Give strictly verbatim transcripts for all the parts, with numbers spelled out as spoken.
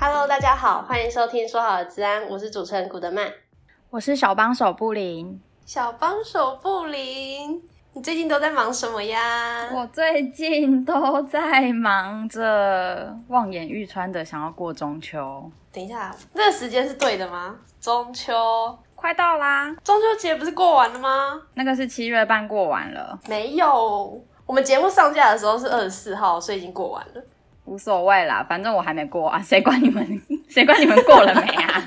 Hello， 大家好，欢迎收听《说好的资安》，我是主持人古德曼，我是小帮手布林。小帮手布林，你最近都在忙什么呀？我最近都在忙着望眼欲穿的想要过中秋。等一下，这个时间是对的吗？中秋快到啦，中秋节不是过完了吗？那个是七月半过完了。没有，我们节目上架的时候是二十四号，所以已经过完了。无所谓啦，反正我还没过啊，谁管你们？谁管你们过了没啊？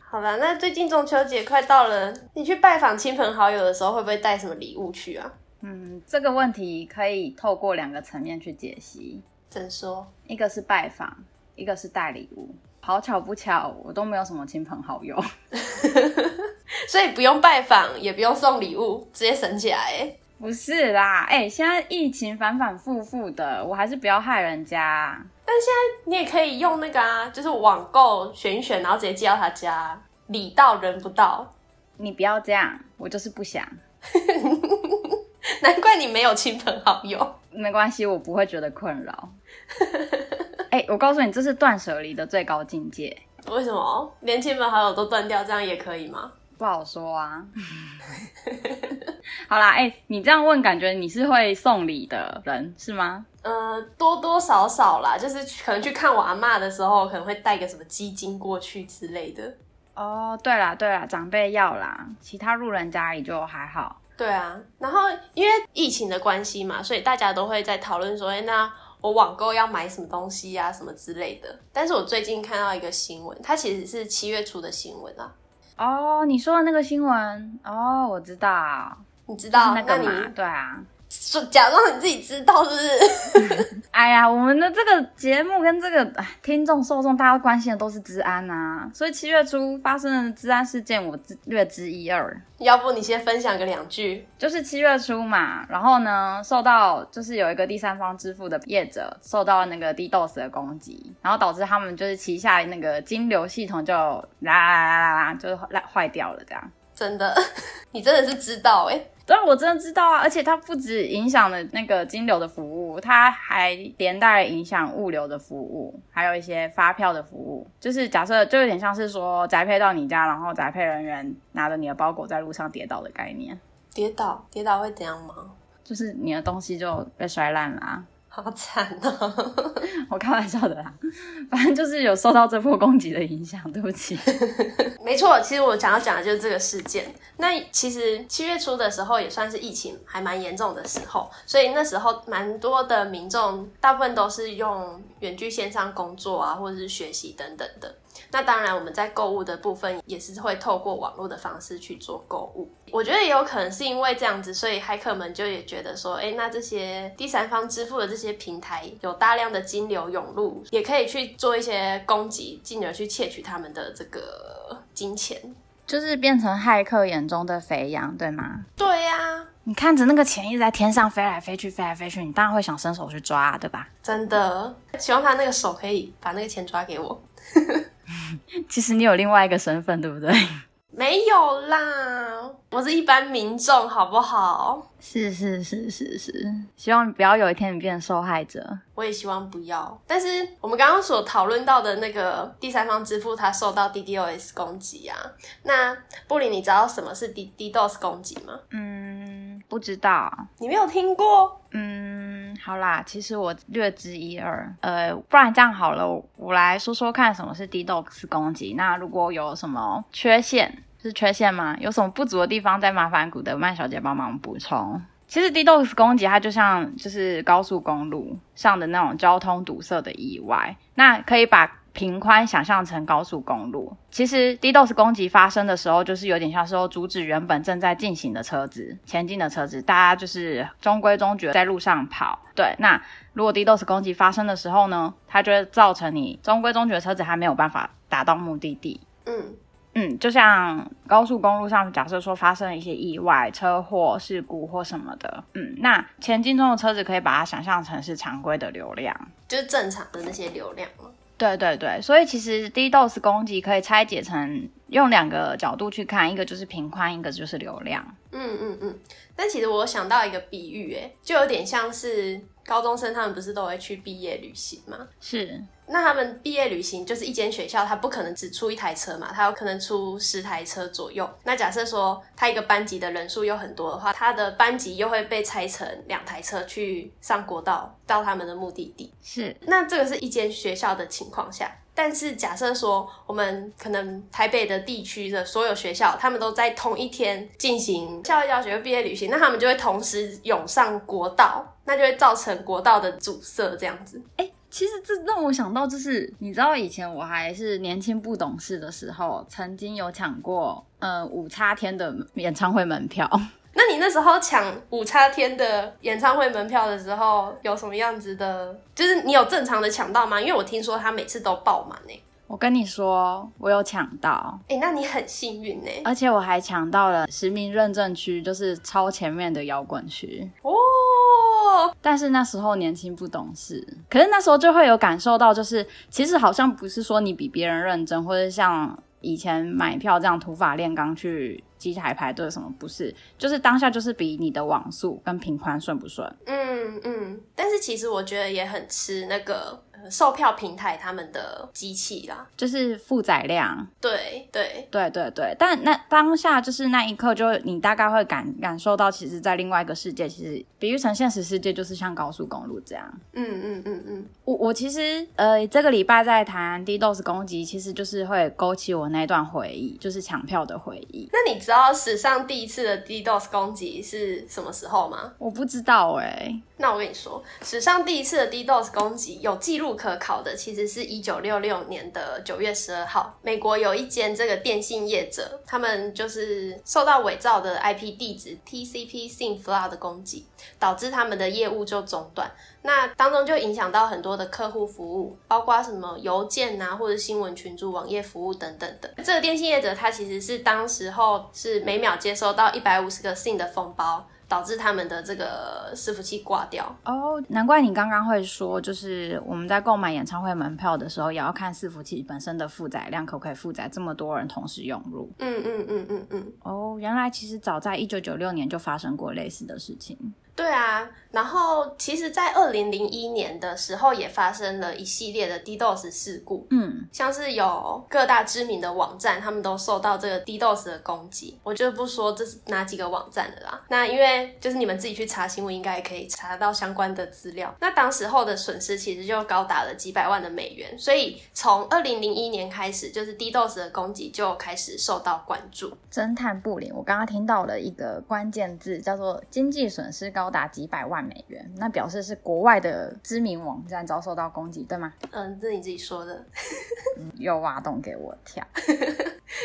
好啦，那最近中秋节快到了，你去拜访亲朋好友的时候，会不会带什么礼物去啊？嗯，这个问题可以透过两个层面去解析。怎说？一个是拜访，一个是带礼物。好巧不巧，我都没有什么亲朋好友，所以不用拜访，也不用送礼物，直接省起来、欸。不是啦，哎、欸，现在疫情反反复复的，我还是不要害人家、啊。但现在你也可以用那个啊，就是网购选一选，然后直接寄到他家，礼到人不到。你不要这样，我就是不想。难怪你没有亲朋好友。没关系，我不会觉得困扰。哎、欸，我告诉你，这是断舍离的最高境界。为什么？连亲朋好友都断掉，这样也可以吗？不好说啊。好啦，哎、欸，你这样问，感觉你是会送礼的人是吗？呃，多多少少啦，就是可能去看我阿嬷的时候，可能会带个什么鸡精过去之类的。哦，对啦对啦，长辈要啦，其他路人家里就还好。对啊，然后因为疫情的关系嘛，所以大家都会在讨论说，哎、欸，那我网购要买什么东西啊，什么之类的。但是我最近看到一个新闻，它其实是七月初的新闻啊。哦，你说的那个新闻哦，我知道，你知道、就是、那个嘛？对啊，说假装你自己知道是不是？哎呀，我们的这个节目跟这个听众受众，大家关心的都是资安啊，所以七月初发生的资安事件，我略知一二。要不你先分享个两句？就是七月初嘛，然后呢，受到就是有一个第三方支付的业者受到那个 DDoS 的攻击，然后导致他们就是旗下那个金流系统就啦啦啦啦啦，就是坏掉了这样。真的，你真的是知道哎、欸。对，我真的知道啊，而且它不只影响了那个金流的服务，它还连带影响物流的服务，还有一些发票的服务。就是假设就有点像是说宅配到你家，然后宅配人员拿着你的包裹在路上跌倒的概念。跌倒，跌倒会怎样吗？就是你的东西就被摔烂了啊。好惨哦！我开玩笑的啦，反正就是有受到这波攻击的影响，对不起。没错，其实我想要讲的就是这个事件。那其实七月初的时候也算是疫情还蛮严重的时候，所以那时候蛮多的民众，大部分都是用远距线上工作啊，或者是学习等等的。那当然我们在购物的部分也是会透过网络的方式去做购物，我觉得也有可能是因为这样子，所以黑客们就也觉得说，诶，那这些第三方支付的这些平台有大量的金流涌入，也可以去做一些攻击，进而去窃取他们的这个金钱，就是变成黑客眼中的肥羊，对吗？对呀、啊，你看着那个钱一直在天上飞来飞去飞来飞去，你当然会想伸手去抓、啊、对吧？真的希望他那个手可以把那个钱抓给我。其实你有另外一个身份，对不对？没有啦，我是一般民众，好不好？是是是是是，希望不要有一天你变成受害者。我也希望不要。但是我们刚刚所讨论到的那个第三方支付，它受到 DDoS 攻击啊。那布林，你知道什么是 DDoS 攻击吗？嗯，不知道。你没有听过？嗯，好啦，其实我略知一二。呃，不然这样好了，我来说说看什么是 DDoS 攻击。那如果有什么缺陷？是缺陷吗？有什么不足的地方再麻烦古德曼小姐帮忙补充。其实 DDoS 攻击它就像就是高速公路上的那种交通堵塞的意外，那可以把频宽想象成高速公路。其实 DDoS 攻击发生的时候，就是有点像是阻止原本正在进行的车子，前进的车子，大家就是中规中矩在路上跑。对，那如果 DDoS 攻击发生的时候呢，它就会造成你中规中矩的车子还没有办法达到目的地。嗯嗯，就像高速公路上，假设说发生了一些意外、车祸、事故或什么的，嗯，那前进中的车子可以把它想象成是常规的流量，就是正常的那些流量了。对对对，所以其实 DDoS 攻击可以拆解成用两个角度去看，一个就是频宽，一个就是流量。嗯嗯嗯，但其实我想到一个比喻、欸，哎，就有点像是高中生他们不是都会去毕业旅行吗？是。那他们毕业旅行就是一间学校，他不可能只出一台车嘛，他有可能出十台车左右。那假设说他一个班级的人数又很多的话，他的班级又会被拆成两台车去上国道到他们的目的地。是。那这个是一间学校的情况下，但是假设说我们可能台北的地区的所有学校，他们都在同一天进行校外教学毕业旅行，那他们就会同时涌上国道，那就会造成国道的阻塞这样子。欸其实这让我想到，就是你知道以前我还是年轻不懂事的时候，曾经有抢过呃五叉天的演唱会门票。那你那时候抢五叉天的演唱会门票的时候，有什么样子的？就是你有正常的抢到吗？因为我听说他每次都爆满欸。我跟你说，我有抢到。欸，那你很幸运欸。而且我还抢到了实名认证区，就是超前面的摇滚区。哦。但是那时候年轻不懂事，可是那时候就会有感受到，就是其实好像不是说你比别人认真，或者像以前买票这样土法炼钢去机台排队什么，不是，就是当下就是比你的网速跟频宽顺不顺。嗯嗯，但是其实我觉得也很吃那个售票平台他们的机器啦，就是负载量。对对对对对，但那当下就是那一刻，就你大概会感感受到，其实在另外一个世界，其实比喻成现实世界，就是像高速公路这样。嗯嗯嗯嗯，我我其实呃这个礼拜在谈 DDoS 攻击，其实就是会勾起我那段回忆，就是抢票的回忆。那你知道史上第一次的 DDoS 攻击是什么时候吗？我不知道欸。那我跟你说，史上第一次的 DDoS 攻击有记录可考的，其实是一九六六年的九月十二号，美国有一间这个电信业者，他们就是受到伪造的 I P 地址 T C P S Y N FLOOD 的攻击，导致他们的业务就中断。那当中就影响到很多的客户服务，包括什么邮件啊，或者新闻群组、网页服务等等的。这个电信业者他其实是当时候是每秒接收到一百五十个 S Y N 的封包，导致他们的这个伺服器挂掉。哦，难怪你刚刚会说，就是我们在购买演唱会门票的时候，也要看伺服器本身的负载量可不可以负载这么多人同时涌入。嗯嗯嗯嗯嗯。哦，原来其实早在一九九六年就发生过类似的事情。对啊，然后其实在二零零一年的时候也发生了一系列的 DDoS 事故，嗯，像是有各大知名的网站他们都受到这个 DDoS 的攻击，我就不说这是哪几个网站了啦，那因为就是你们自己去查新闻应该可以查到相关的资料。那当时候的损失其实就高达了几百万的美元，所以从二零零一年开始，就是 DDoS 的攻击就开始受到关注。侦探布林，我刚刚听到了一个关键字叫做经济损失高高达几百万美元，那表示是国外的知名网站遭受到攻击，对吗？嗯，这是你自己说的。嗯，又挖洞给我跳。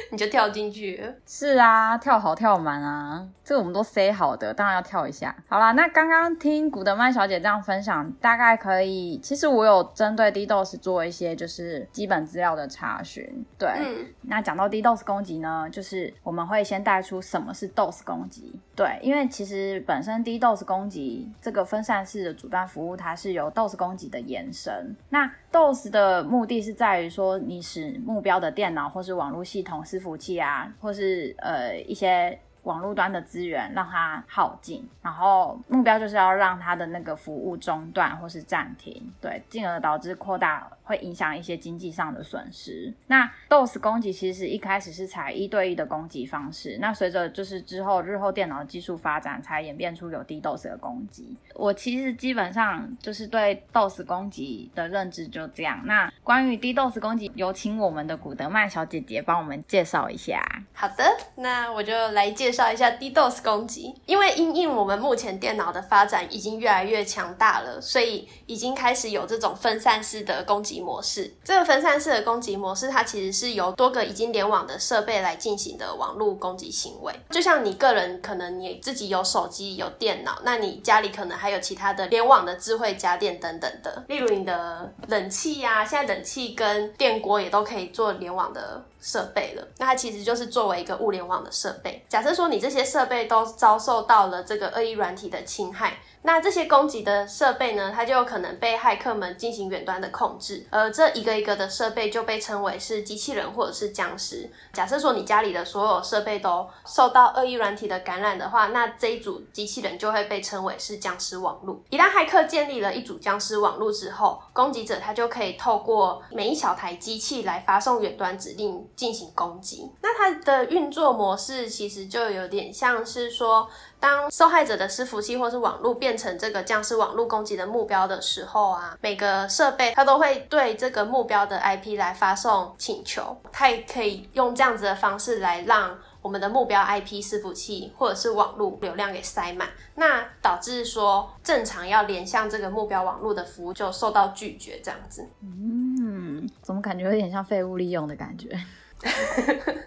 你就跳进去了。是啊，跳好跳满啊，这我们都塞好的，当然要跳一下。好啦，那刚刚听古德曼小姐这样分享，大概可以，其实我有针对 DDoS 做一些就是基本资料的查询。对，嗯，那讲到 DDoS 攻击呢，就是我们会先带出什么是 DOS 攻击。对，因为其实本身 DDoS 攻击这个分散式的阻断服务，它是由 DOS 攻击的延伸。那 DOS 的目的是在于说，你使目标的电脑或是网络系统、伺服器啊，或是呃一些网络端的资源让它耗尽，然后目标就是要让它的那个服务中断或是暂停，对，进而导致扩大会影响一些经济上的损失。那 DOS 攻击其实一开始是采一对一的攻击方式，那随着就是之后日后电脑技术发展，才演变出有 DDoS 的攻击。我其实基本上就是对 DOS 攻击的认知就这样。那关于 DDoS 攻击，有请我们的古德曼小姐姐帮我们介绍一下。好的，那我就来介绍一下 DDoS 攻击。因为因应我们目前电脑的发展已经越来越强大了，所以已经开始有这种分散式的攻击模式。这个分散式的攻击模式，它其实是由多个已经联网的设备来进行的网络攻击行为。就像你个人可能你自己有手机有电脑，那你家里可能还有其他的联网的智慧家电等等的，例如你的冷气啊，现在冷气跟电锅也都可以做联网的设备了，那它其实就是作为一个物联网的设备。假设说说你这些设备都遭受到了这个恶意软体的侵害。那这些攻击的设备呢，它就有可能被骇客们进行远端的控制，而这一个一个的设备就被称为是机器人或者是僵尸。假设说你家里的所有设备都受到恶意软体的感染的话，那这一组机器人就会被称为是僵尸网络。一旦骇客建立了一组僵尸网络之后，攻击者他就可以透过每一小台机器来发送远端指令进行攻击。那它的运作模式其实就有点像是说，当受害者的伺服器或是网络变成这个僵尸网络攻击的目标的时候啊，每个设备它都会对这个目标的 I P 来发送请求，它也可以用这样子的方式来让我们的目标 I P 伺服器或者是网络流量给塞满，那导致说正常要连向这个目标网络的服务就受到拒绝这样子。嗯，怎么感觉有点像废物利用的感觉？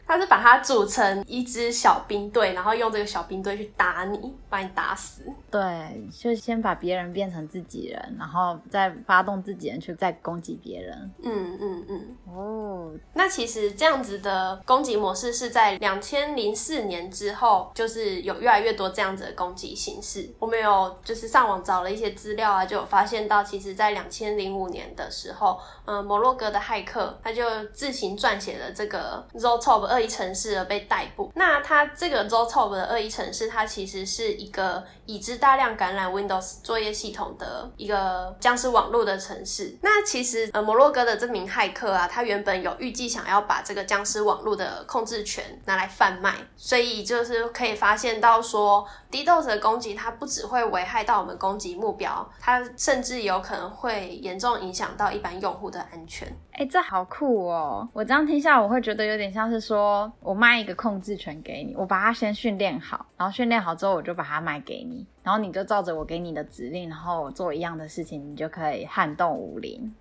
他是把它组成一支小兵队，然后用这个小兵队去打你，把你打死。对，就先把别人变成自己人，然后再发动自己人去再攻击别人。嗯嗯嗯。哦，那其实这样子的攻击模式是在二零零四年之后，就是有越来越多这样子的攻击形式。我们有就是上网找了一些资料啊，就有发现到，其实在二零零五年的时候，嗯、呃，摩洛哥的骇客他就自行撰写了这个Zotop 恶意程式而被逮捕。那它这个 Zotop 的恶意程式，它其实是一个已知大量感染 Windows 作业系统的一个僵尸网络的程式。那其实呃，摩洛哥的这名骇客啊，他原本有预计想要把这个僵尸网络的控制权拿来贩卖，所以就是可以发现到说 DDoS 的攻击它不只会危害到我们攻击目标，它甚至有可能会严重影响到一般用户的安全。欸，这好酷哦！我这样听下，我会觉得有点像是说，我卖一个控制权给你，我把它先训练好，然后训练好之后，我就把它卖给你，然后你就照着我给你的指令，然后我做一样的事情，你就可以撼动武林，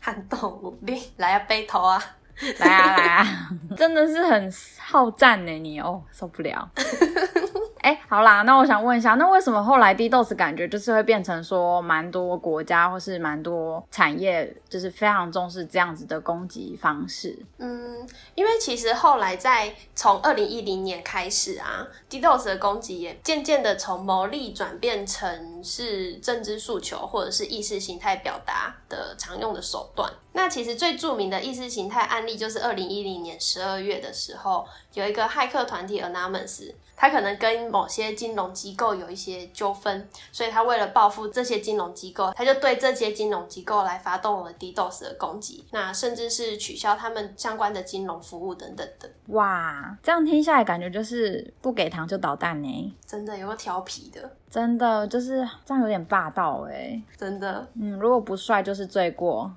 撼动武林，来啊，背头啊！来啊来啊，真的是很好战耶你哦，受不了。哎、欸，好啦，那我想问一下，那为什么后来 DDoS 感觉就是会变成说蛮多国家或是蛮多产业就是非常重视这样子的攻击方式？嗯，因为其实后来在从二零一零年开始啊， DDoS 的攻击也渐渐的从牟利转变成是政治诉求或者是意识形态表达的常用的手段。那其实最著名的意识形态案例就是二零一零年十二月的时候，有一个骇客团体 Anonymous， 他可能跟某些金融机构有一些纠纷，所以他为了报复这些金融机构，他就对这些金融机构来发动了 DDoS 的攻击，那甚至是取消他们相关的金融服务等等等。哇，这样听下来感觉就是不给糖就捣蛋耶，真的有个调皮的，真的就是这样有点霸道耶，真的。嗯，如果不帅就是罪过。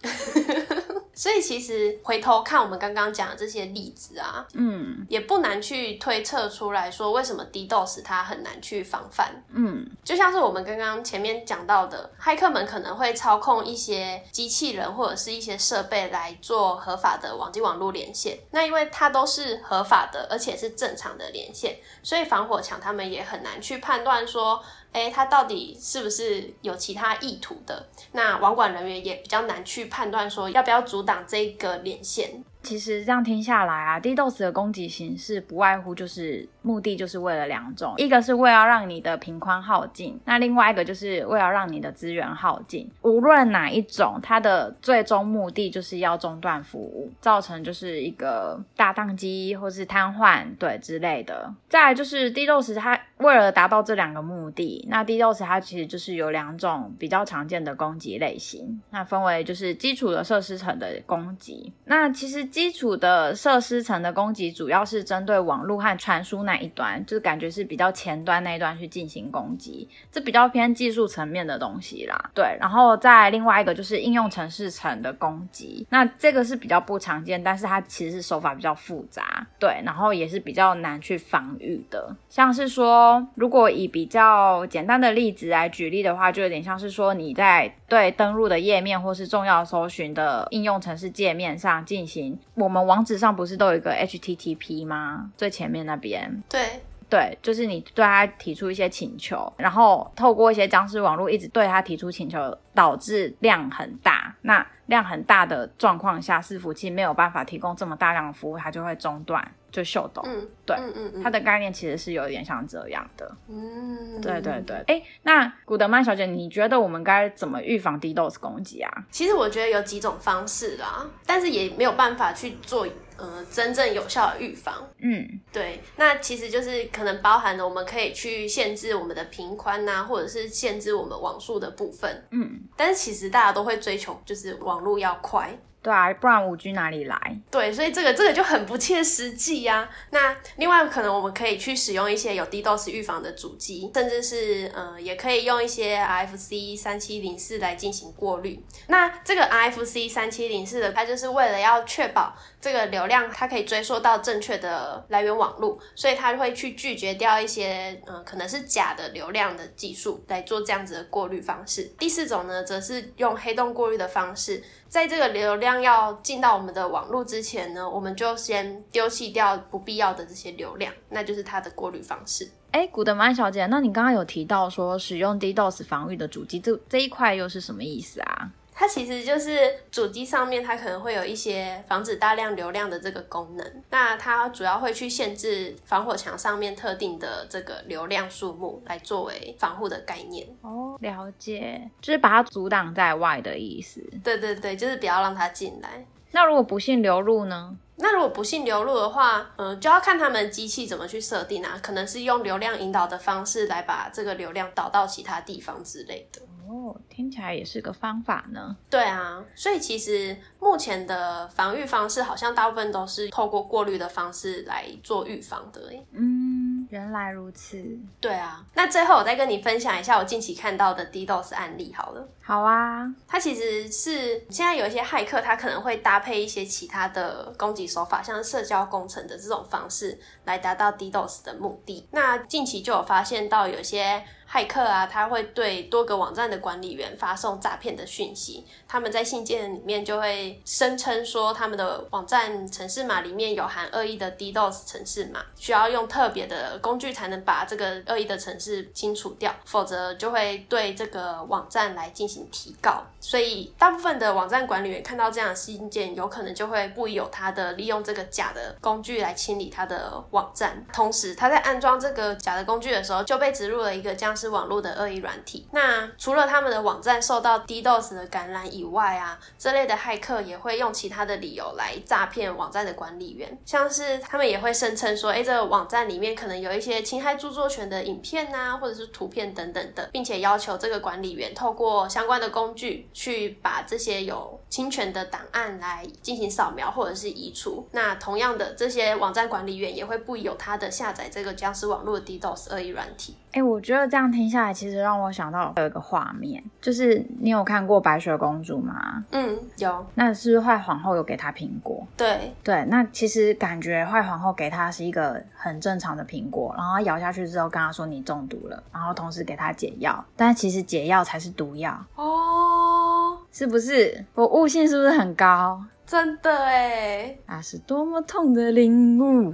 所以其实回头看我们刚刚讲的这些例子啊，嗯，也不难去推测出来说为什么 DDoS 它很难去防范。嗯，就像是我们刚刚前面讲到的，骇客们可能会操控一些机器人或者是一些设备来做合法的网际网络连线，那因为它都是合法的而且是正常的连线，所以防火墙他们也很难去判断说诶，他到底是不是有其他意图的？那网管人员也比较难去判断说要不要阻挡这个连线。其实这样听下来啊 DDoS 的攻击形式不外乎就是目的就是为了两种，一个是为了让你的频宽耗尽，那另外一个就是为了让你的资源耗尽。无论哪一种，它的最终目的就是要中断服务，造成就是一个大宕机或是瘫痪对之类的。再来就是 DDoS 它为了达到这两个目的，那 DDoS 它其实就是有两种比较常见的攻击类型，那分为就是基础的设施层的攻击。那其实基础的设施层的攻击主要是针对网络和传输那一端，就是感觉是比较前端那一端去进行攻击，这比较偏技术层面的东西啦。对，然后再另外一个就是应用程式层的攻击，那这个是比较不常见，但是它其实是手法比较复杂，对，然后也是比较难去防御的。像是说如果以比较简单的例子来举例的话，就有点像是说你在对登录的页面或是重要搜寻的应用程式界面上进行，我们网址上不是都有一个 H T T P 吗？最前面那边。对。对，就是你对他提出一些请求，然后透过一些僵尸网络一直对他提出请求，导致量很大，那量很大的状况下，伺服器没有办法提供这么大量的服务，它就会中断，就秀抖。嗯，对，嗯嗯嗯，它的概念其实是有点像这样的。嗯，对对对。哎，那古德曼小姐，你觉得我们该怎么预防 DDoS 攻击啊？其实我觉得有几种方式啦，但是也没有办法去做呃真正有效的预防。嗯，对，那其实就是可能包含了我们可以去限制我们的频宽啊，或者是限制我们网速的部分。嗯，但是其实大家都会追求就是网路要快。对啊，不然 五G 哪里来？对，所以这个这个就很不切实际啊。那另外可能我们可以去使用一些有 DDoS 预防的主机，甚至是呃也可以用一些 R F C三七零四 来进行过滤。那这个 R F C三七零四 的，它就是为了要确保这个流量它可以追溯到正确的来源网路，所以它会去拒绝掉一些呃可能是假的流量的技术来做这样子的过滤方式。第四种呢，则是用黑洞过滤的方式，在这个流量要进到我们的网路之前呢，我们就先丢弃掉不必要的这些流量，那就是它的过滤方式。哎，古德曼小姐，那你刚刚有提到说使用 DDoS 防御的主机，这这一块又是什么意思啊？它其实就是主机上面它可能会有一些防止大量流量的这个功能，那它主要会去限制防火墙上面特定的这个流量数目来作为防护的概念。哦，了解，就是把它阻挡在外的意思。对对对，就是不要让它进来。那如果不幸流入呢？那如果不幸流入的话，嗯，就要看他们机器怎么去设定啊，可能是用流量引导的方式来把这个流量导到其他地方之类的。哦，听起来也是个方法呢。对啊，所以其实目前的防御方式好像大部分都是透过过滤的方式来做预防的。嗯，原来如此。对啊，那最后我再跟你分享一下我近期看到的 DDoS 案例好了。好啊，它其实是现在有一些骇客他可能会搭配一些其他的攻击手法，像是社交工程的这种方式来达到 DDoS 的目的。那近期就有发现到有些骇客啊，他会对多个网站的管理员发送诈骗的讯息，他们在信件里面就会声称说他们的网站程式码里面有含恶意的 DDoS 程式码，需要用特别的工具才能把这个恶意的程式清除掉，否则就会对这个网站来进行提告。所以大部分的网站管理员看到这样的信件，有可能就会不疑有他的利用这个假的工具来清理他的网站，同时他在安装这个假的工具的时候就被植入了一个这样是网络的恶意软体。那除了他们的网站受到 DDoS 的感染以外啊，这类的骇客也会用其他的理由来诈骗网站的管理员，像是他们也会声称说，诶，这个网站里面可能有一些侵害著作权的影片啊，或者是图片等等的，并且要求这个管理员透过相关的工具去把这些有侵权的档案来进行扫描或者是移除。那同样的，这些网站管理员也会不由他的下载这个僵尸网络的 DDoS 恶意软体。诶，我觉得这样听下来，其实让我想到有一个画面，就是你有看过白雪公主吗？嗯，有。那是不是坏皇后有给她苹果？对对，那其实感觉坏皇后给她是一个很正常的苹果，然后咬下去之后跟她说你中毒了，然后同时给她解药，但其实解药才是毒药。哦，是不是？我悟性是不是很高？真的耶，那是多么痛的领悟。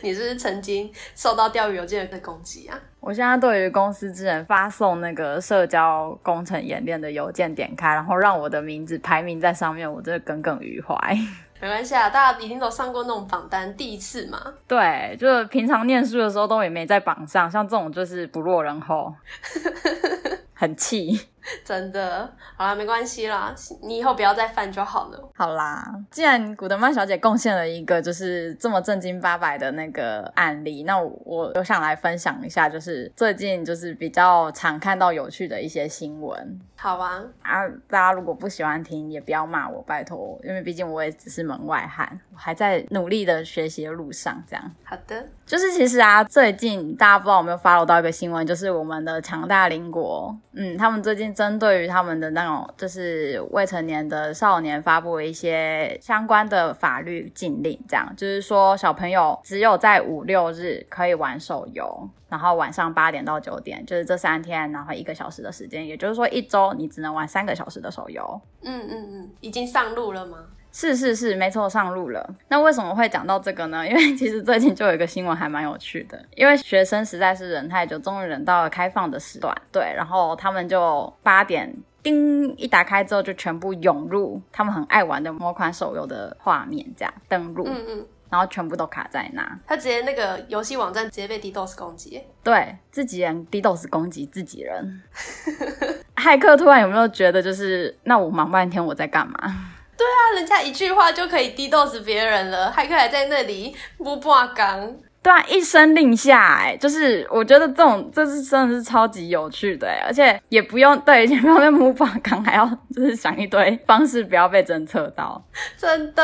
你是不是曾经受到钓鱼邮件的攻击啊？我现在对于公司之人发送那个社交工程演练的邮件点开，然后让我的名字排名在上面，我真的耿耿于怀。没关系啊，大家一定都上过那种榜单，第一次嘛。对，就是平常念书的时候都也没在榜上，像这种就是不落人后。很气。真的，好啦，没关系啦，你以后不要再犯就好了。好啦，既然古德曼小姐贡献了一个就是这么正经八百的那个案例，那我我想来分享一下，就是最近就是比较常看到有趣的一些新闻。好啊，啊，大家如果不喜欢听也不要骂我，拜托，因为毕竟我也只是门外汉，我还在努力的学习的路上，这样。好的，就是其实啊，最近大家不知道有没有 follow 到一个新闻，就是我们的强大邻国，嗯，他们最近针对于他们的那种就是未成年的少年发布一些相关的法律禁令，这样就是说小朋友只有在五六日可以玩手游，然后晚上八点到九点，就是这三天，然后一个小时的时间，也就是说一周你只能玩三个小时的手游。嗯嗯嗯，已经上路了吗？是是是，没错，上路了。那为什么会讲到这个呢？因为其实最近就有一个新闻还蛮有趣的，因为学生实在是忍太久，终于忍到了开放的时段，对，然后他们就八点叮一打开之后就全部涌入他们很爱玩的某款手游的画面，这样登入，嗯嗯，然后全部都卡在那，他直接那个游戏网站直接被 DDoS 攻击，对，自己人 DDoS 攻击自己人。骇客突然有没有觉得就是那我忙半天我在干嘛？对啊，人家一句话就可以 DDoS 别人了，骇客还在那里不半天。对啊，一声令下，欸，就是我觉得这种这是真的是超级有趣的，欸，而且也不用对也不用在木板港还要就是想一堆方式不要被侦测到，真的。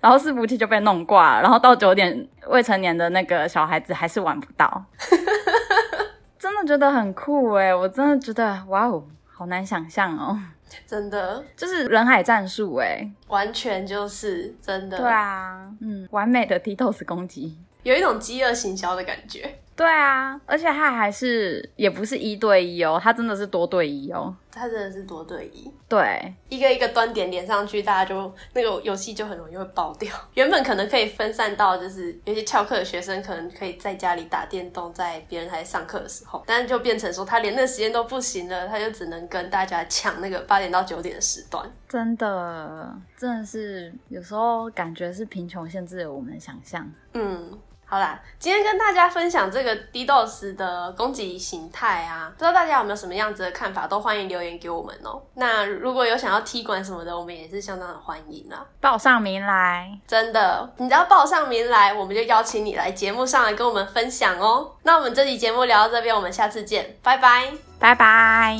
然后伺服器就被弄挂了，然后到九点未成年的那个小孩子还是玩不到。真的觉得很酷耶，欸，我真的觉得哇哦，好难想象哦，真的就是人海战术耶，欸，完全就是真的。对啊，嗯，完美的 DDoS 攻击，有一种饥饿行销的感觉。对啊，而且他还是也不是一对一哦，他真的是多对一哦，他真的是多对一，对，一个一个端点连上去，大家就那个游戏就很容易会爆掉。原本可能可以分散到就是有些翘课的学生可能可以在家里打电动，在别人还上课的时候，但是就变成说他连那时间都不行了，他就只能跟大家抢那个八点到九点的时段。真的真的是有时候感觉是贫穷限制了我们的想象。嗯，好啦，今天跟大家分享这个 DDoS 的攻击形态啊，不知道大家有没有什么样子的看法，都欢迎留言给我们哦。那如果有想要踢馆什么的，我们也是相当的欢迎啦，报上名来，真的，你只要报上名来，我们就邀请你来节目上来跟我们分享哦。那我们这期节目聊到这边，我们下次见，拜拜，拜拜。